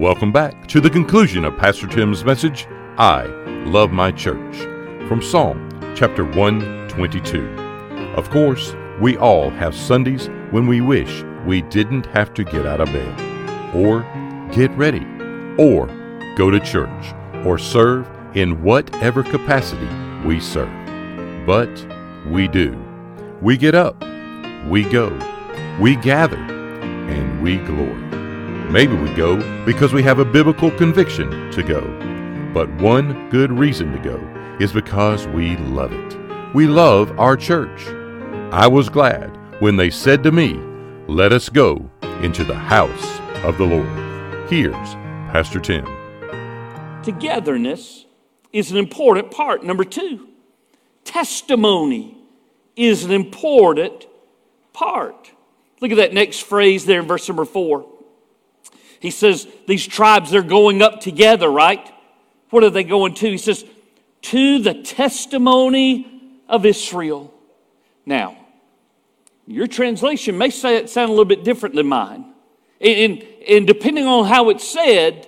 Welcome back to the conclusion of Pastor Tim's message, I Love My Church, from Psalm chapter 122. Of course, we all have Sundays when we wish we didn't have to get out of bed, or get ready, or go to church, or serve in whatever capacity we serve. But we do. We get up, we go, we gather, and we glory. Maybe we go because we have a biblical conviction to go. But one good reason to go is because we love it. We love our church. I was glad when they said to me, "Let us go into the house of the Lord." Here's Pastor Tim. Togetherness is an important part. Number two, testimony is an important part. Look at that next phrase there in verse number 4. He says, these tribes, they're going up together, right? What are they going to? He says, to the testimony of Israel. Now, your translation may say it sound a little bit different than mine. And depending on how it's said,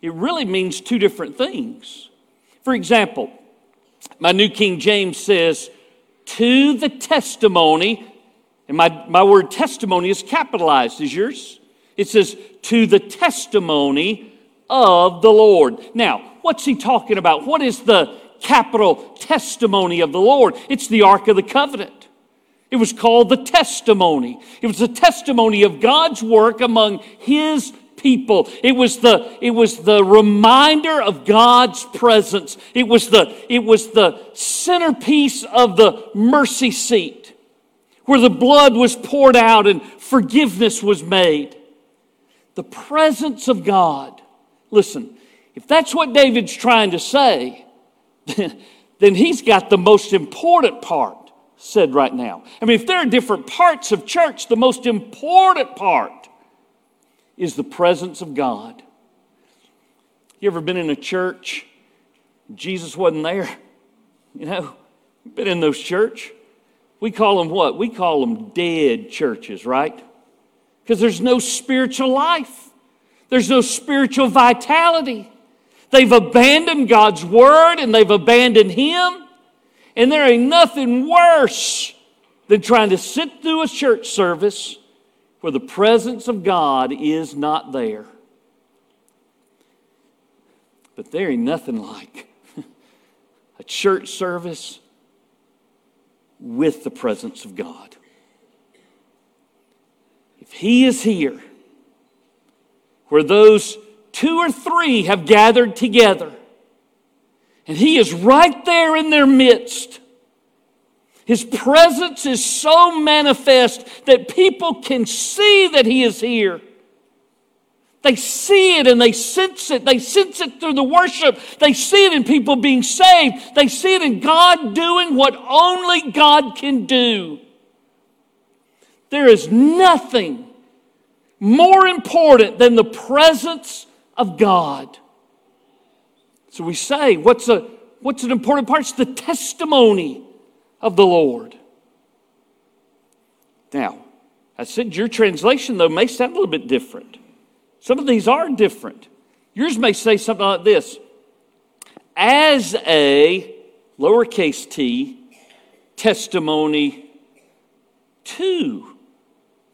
it really means two different things. For example, my New King James says, to the testimony, and my word testimony is capitalized. Is yours? It says, to the testimony of the Lord. Now, what's he talking about? What is the capital testimony of the Lord? It's the Ark of the Covenant. It was called the testimony. It was the testimony of God's work among his people. It was the reminder of God's presence. It was the centerpiece of the mercy seat, where the blood was poured out and forgiveness was made. The presence of God. Listen, if that's what David's trying to say, then he's got the most important part said right now. I mean, if there are different parts of church, the most important part is the presence of God. You ever been in a church, Jesus wasn't there? You know, been in those church. We call them what? We call them dead churches, right? Because there's no spiritual life. There's no spiritual vitality. They've abandoned God's word and they've abandoned him. And there ain't nothing worse than trying to sit through a church service where the presence of God is not there. But there ain't nothing like a church service with the presence of God. If he is here, where those two or three have gathered together, and he is right there in their midst, his presence is so manifest that people can see that he is here. They see it and they sense it. They sense it through the worship. They see it in people being saved. They see it in God doing what only God can do. There is nothing more important than the presence of God. So we say, what's an important part? It's the testimony of the Lord. Now, I said your translation, though, may sound a little bit different. Some of these are different. Yours may say something like this. As a, lowercase t, testimony to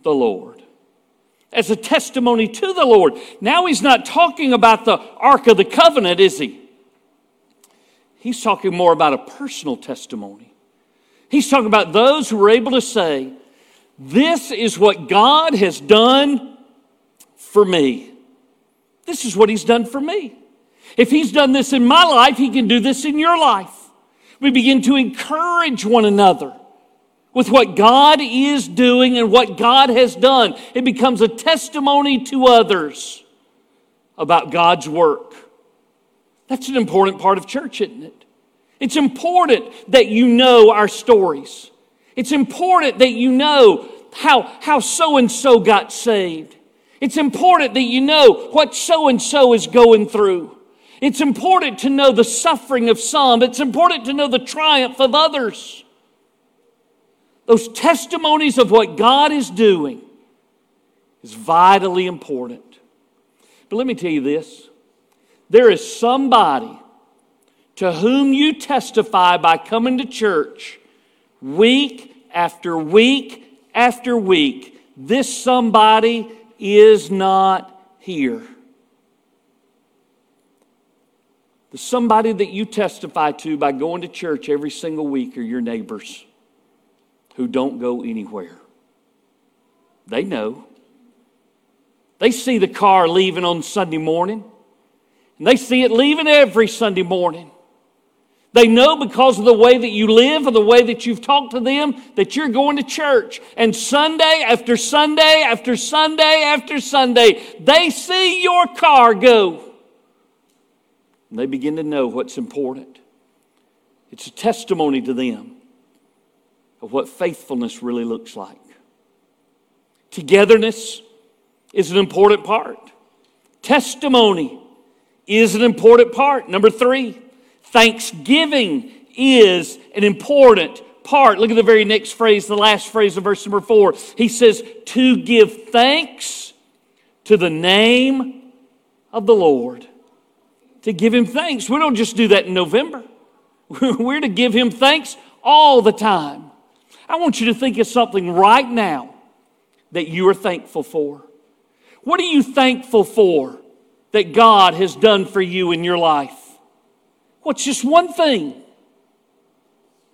the Lord. As a testimony to the Lord. Now he's not talking about the Ark of the Covenant, is he? He's talking more about a personal testimony. He's talking about those who were able to say, this is what God has done for me. This is what he's done for me. If he's done this in my life, he can do this in your life. We begin to encourage one another with what God is doing and what God has done. It becomes a testimony to others about God's work. That's an important part of church, isn't it? It's important that you know our stories. It's important that you know how so-and-so got saved. It's important that you know what so-and-so is going through. It's important to know the suffering of some. It's important to know the triumph of others. Those testimonies of what God is doing is vitally important. But let me tell you this. There is somebody to whom you testify by coming to church week after week after week. This somebody is not here. The somebody that you testify to by going to church every single week are your neighbors who don't go anywhere. They know. They see the car leaving on Sunday morning. And they see it leaving every Sunday morning. They know because of the way that you live or the way that you've talked to them that you're going to church. And Sunday after Sunday after Sunday after Sunday, they see your car go. And they begin to know what's important. It's a testimony to them of what faithfulness really looks like. Togetherness is an important part. Testimony is an important part. Number 3, thanksgiving is an important part. Look at the very next phrase, the last phrase of verse number 4. He says, to give thanks to the name of the Lord. To give Him thanks. We don't just do that in November. We're to give Him thanks all the time. I want you to think of something right now that you are thankful for. What are you thankful for that God has done for you in your life? What's just one thing?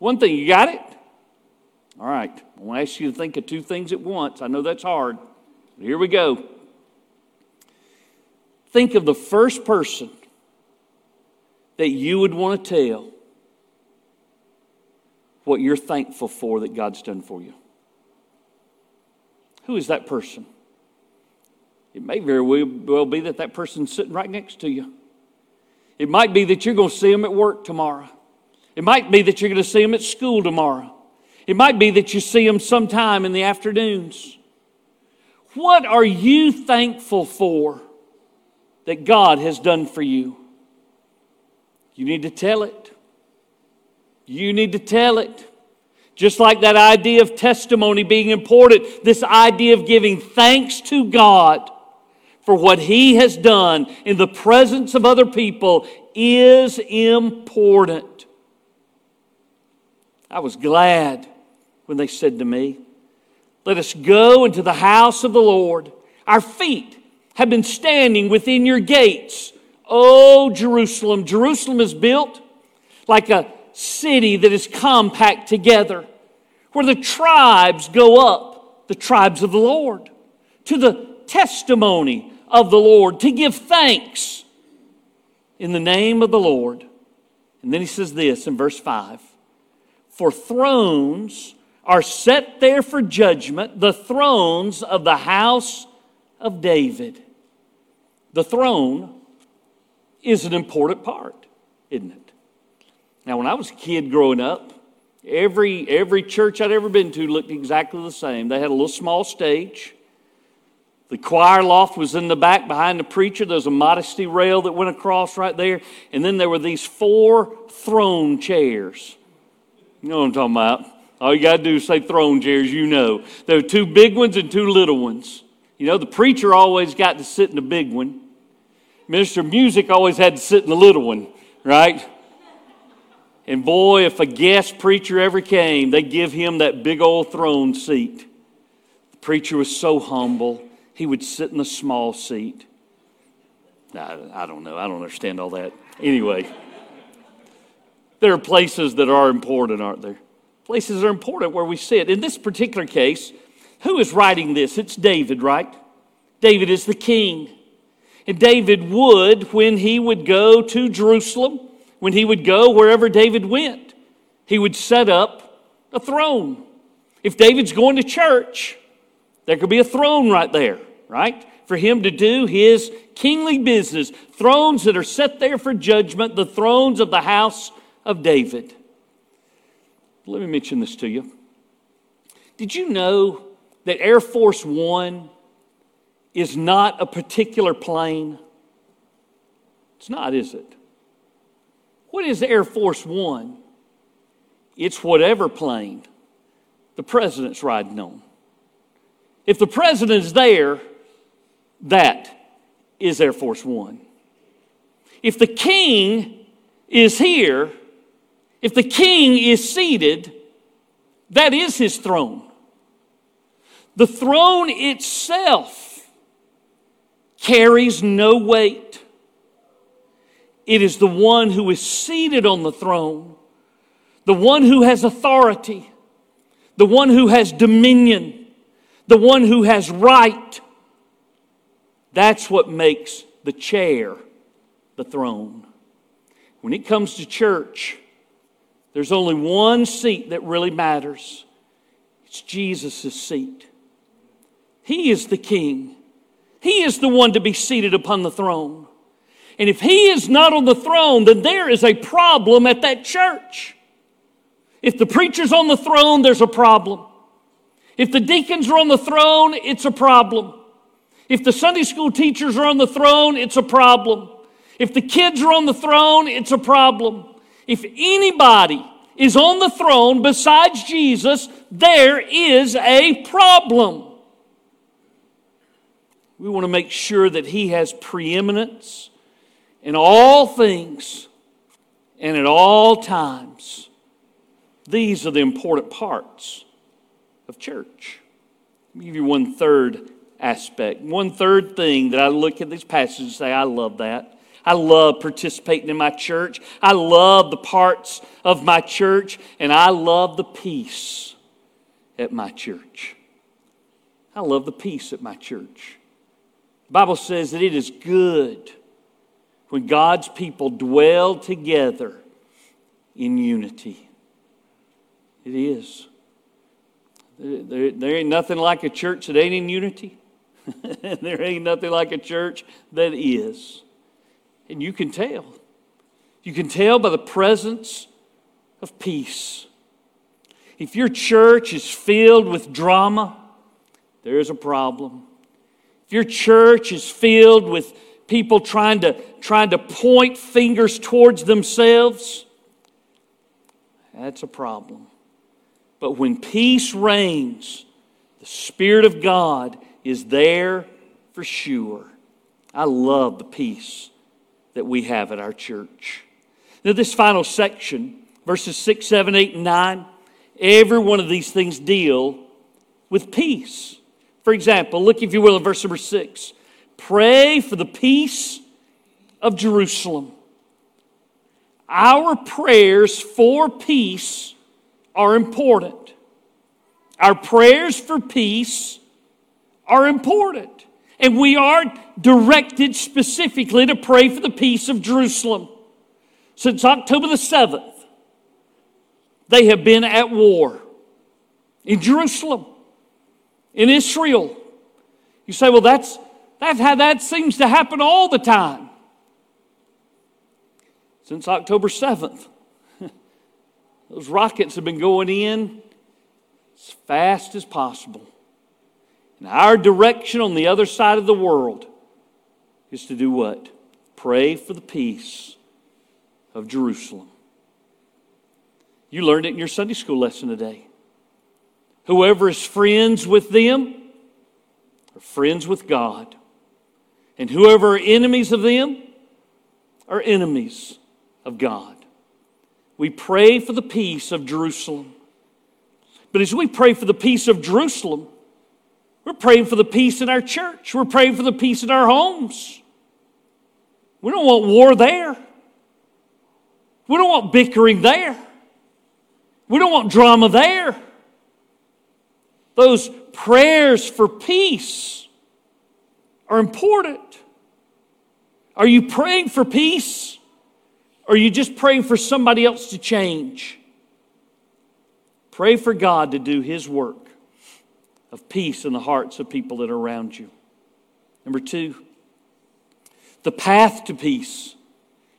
One thing, you got it? All right, I want to ask you to think of two things at once. I know that's hard, but here we go. Think of the first person that you would want to tell what you're thankful for that God's done for you. Who is that person? It may very well be that that person's sitting right next to you. It might be that you're going to see them at work tomorrow. It might be that you're going to see them at school tomorrow. It might be that you see them sometime in the afternoons. What are you thankful for that God has done for you? You need to tell it. You need to tell it. Just like that idea of testimony being important, this idea of giving thanks to God for what He has done in the presence of other people is important. I was glad when they said to me, "Let us go into the house of the Lord. Our feet have been standing within your gates. Oh, Jerusalem. Jerusalem is built like a city that is compact together, where the tribes go up, the tribes of the Lord, to the testimony of the Lord, to give thanks in the name of the Lord." And then he says this in verse 5, "For thrones are set there for judgment, the thrones of the house of David." The throne is an important part, isn't it? Now, when I was a kid growing up, every church I'd ever been to looked exactly the same. They had a little small stage. The choir loft was in the back behind the preacher. There was a modesty rail that went across right there. And then there were these 4 throne chairs. You know what I'm talking about. All you got to do is say throne chairs, you know. There were 2 big ones and 2 little ones. You know, the preacher always got to sit in the big one. Minister of Music always had to sit in the little one, right? And boy, if a guest preacher ever came, they'd give him that big old throne seat. The preacher was so humble, he would sit in the small seat. I don't know. I don't understand all that. Anyway, there are places that are important, aren't there? Places that are important where we sit. In this particular case, who is writing this? It's David, right? David is the king. And David would, when he would go to Jerusalem, when he would go wherever David went, he would set up a throne. If David's going to church, there could be a throne right there, right? For him to do his kingly business. Thrones that are set there for judgment, the thrones of the house of David. Let me mention this to you. Did you know that Air Force One is not a particular plane? It's not, is it? What is Air Force One? It's whatever plane the president's riding on. If the president's there, that is Air Force One. If the king is here, if the king is seated, that is his throne. The throne itself carries no weight. It is the one who is seated on the throne, the one who has authority, the one who has dominion, the one who has right. That's what makes the chair the throne. When it comes to church, there's only one seat that really matters. It's Jesus' seat. He is the king. He is the one to be seated upon the throne. And if he is not on the throne, then there is a problem at that church. If the preacher's on the throne, there's a problem. If the deacons are on the throne, it's a problem. If the Sunday school teachers are on the throne, it's a problem. If the kids are on the throne, it's a problem. If anybody is on the throne besides Jesus, there is a problem. We want to make sure that he has preeminence in all things and at all times. These are the important parts of church. Let me give you one third aspect. One third thing that I look at these passages and say, I love that. I love participating in my church. I love the parts of my church. And I love the peace at my church. I love the peace at my church. The Bible says that it is good when God's people dwell together in unity. It is. There ain't nothing like a church that ain't in unity. There ain't nothing like a church that is. And you can tell. You can tell by the presence of peace. If your church is filled with drama, there's a problem. If your church is filled with people trying to point fingers towards themselves, that's a problem. But when peace reigns, the Spirit of God is there for sure. I love the peace that we have at our church. Now, this final section, verses 6, 7, 8, and 9, every one of these things deal with peace. For example, look, if you will, at verse number 6. Pray for the peace of Jerusalem. Our prayers for peace are important. Our prayers for peace are important. And we are directed specifically to pray for the peace of Jerusalem. Since October the 7th, they have been at war in Jerusalem, in Israel. You say, well, that's how that seems to happen all the time. Since October 7th, those rockets have been going in as fast as possible. And our direction on the other side of the world is to do what? Pray for the peace of Jerusalem. You learned it in your Sunday school lesson today. Whoever is friends with them are friends with God. And whoever are enemies of them are enemies of God. We pray for the peace of Jerusalem. But as we pray for the peace of Jerusalem, we're praying for the peace in our church. We're praying for the peace in our homes. We don't want war there. We don't want bickering there. We don't want drama there. Those prayers for peace are important. Are you praying for peace? Or are you just praying for somebody else to change? Pray for God to do his work of peace in the hearts of people that are around you. Number two, the path to peace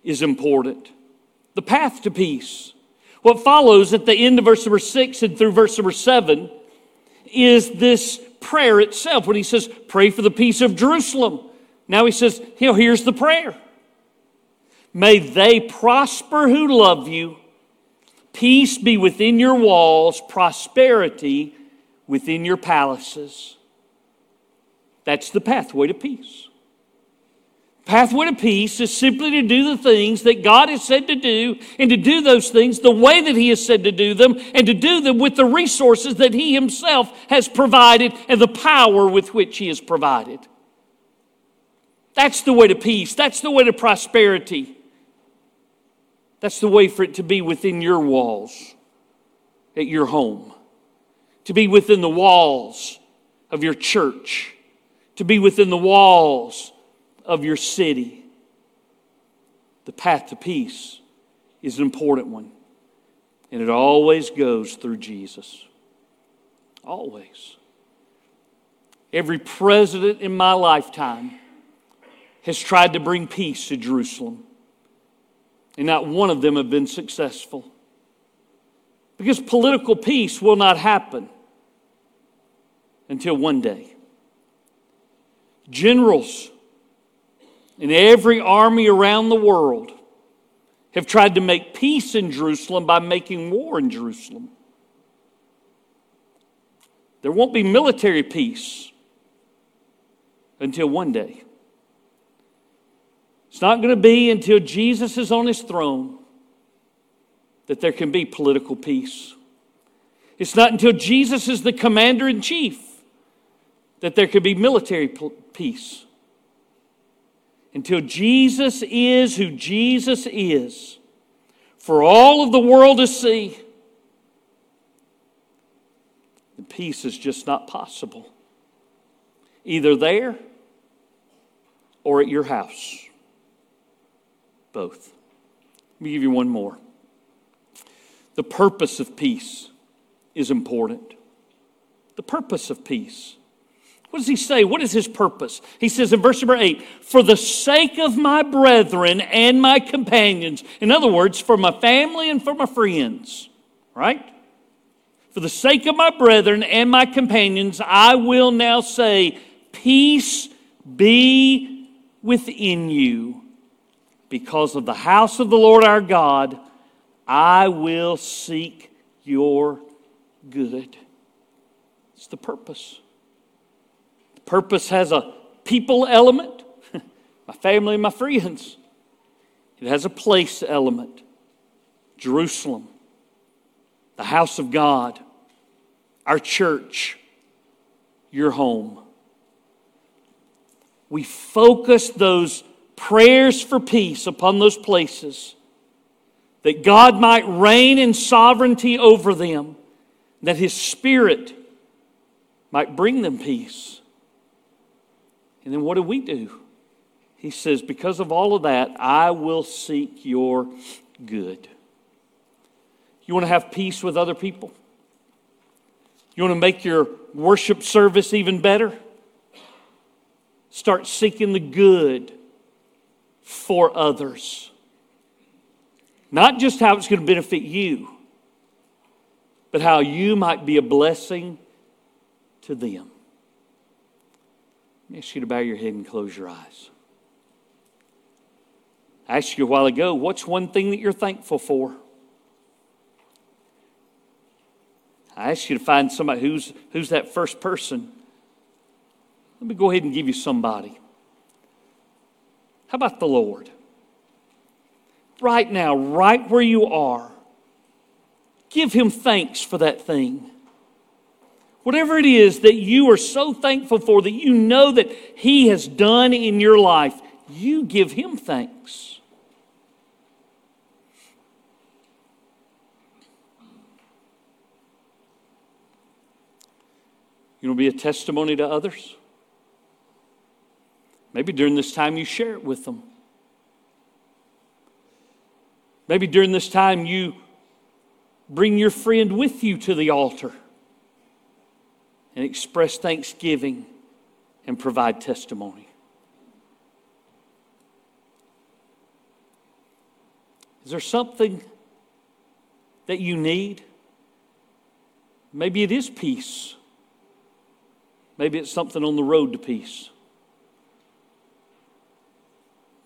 is important. The path to peace. What follows at the end of verse number 6 and through verse number 7 is this prayer itself. When he says, pray for the peace of Jerusalem. Now he says, here's the prayer. May they prosper who love you. Peace be within your walls, prosperity within your palaces. That's the pathway to peace. Pathway to peace is simply to do the things that God has said to do, and to do those things the way that He has said to do them, and to do them with the resources that He Himself has provided and the power with which He has provided. That's the way to peace. That's the way to prosperity. That's the way for it to be within your walls, at your home, to be within the walls of your church, to be within the walls of your city. The path to peace is an important one, and it always goes through Jesus. Always. Every president in my lifetime has tried to bring peace to Jerusalem, and not one of them have been successful, because political peace will not happen until one day. Generals in every army around the world have tried to make peace in Jerusalem by making war in Jerusalem. There won't be military peace until one day. It's not going to be until Jesus is on His throne that there can be political peace. It's not until Jesus is the commander-in-chief that there can be military peace. Until Jesus is who Jesus is for all of the world to see, the peace is just not possible, either there or at your house. Both. Let me give you one more. The purpose of peace is important. The purpose of peace. What does He say? What is His purpose? He says in verse number 8, for the sake of my brethren and my companions. In other words, for my family and for my friends. Right? For the sake of my brethren and my companions, I will now say, peace be within you. Because of the house of the Lord our God, I will seek your good. It's the purpose. Purpose has a people element, my family and my friends. It has a place element, Jerusalem, the house of God, our church, your home. We focus those prayers for peace upon those places, that God might reign in sovereignty over them, that His Spirit might bring them peace. And then what do we do? He says, because of all of that, I will seek your good. You want to have peace with other people? You want to make your worship service even better? Start seeking the good for others. Not just how it's going to benefit you, but how you might be a blessing to them. I ask you to bow your head and close your eyes. I asked you a while ago, what's one thing that you're thankful for? I asked you to find somebody who's that first person. Let me go ahead and give you somebody. How about the Lord? Right now, right where you are, give Him thanks for that thing. Whatever it is that you are so thankful for, that you know that He has done in your life, you give Him thanks. You want to be a testimony to others? Maybe during this time you share it with them. Maybe during this time you bring your friend with you to the altar and express thanksgiving and provide testimony. Is there something that you need? Maybe it is peace. Maybe it's something on the road to peace.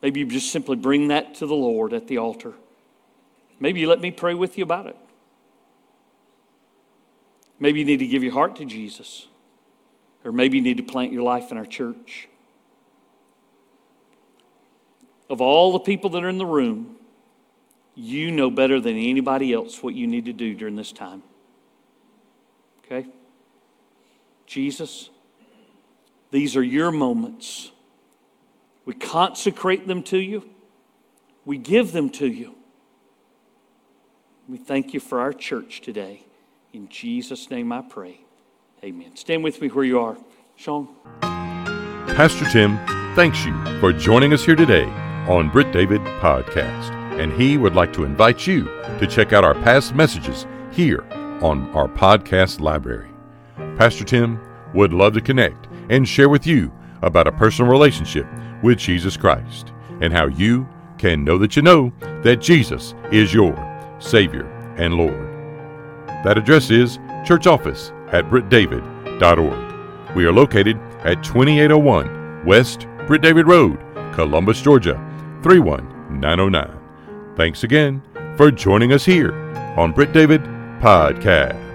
Maybe you just simply bring that to the Lord at the altar. Maybe you let me pray with you about it. Maybe you need to give your heart to Jesus. Or maybe you need to plant your life in our church. of all the people that are in the room, you know better than anybody else what you need to do during this time. Okay? Jesus, these are your moments. We consecrate them to you. We give them to you. We thank you for our church today. In Jesus' name I pray. Amen. Stand with me where you are. Sean. Pastor Tim thanks you for joining us here today on Britt David Podcast. And he would like to invite you to check out our past messages here on our podcast library. Pastor Tim would love to connect and share with you about a personal relationship with Jesus Christ and how you can know that you know that Jesus is your Savior and Lord. That address is church office at Brittdavid.org. We are located at 2801 West Britt David Road, Columbus, Georgia, 31909. Thanks again for joining us here on Britt David Podcast.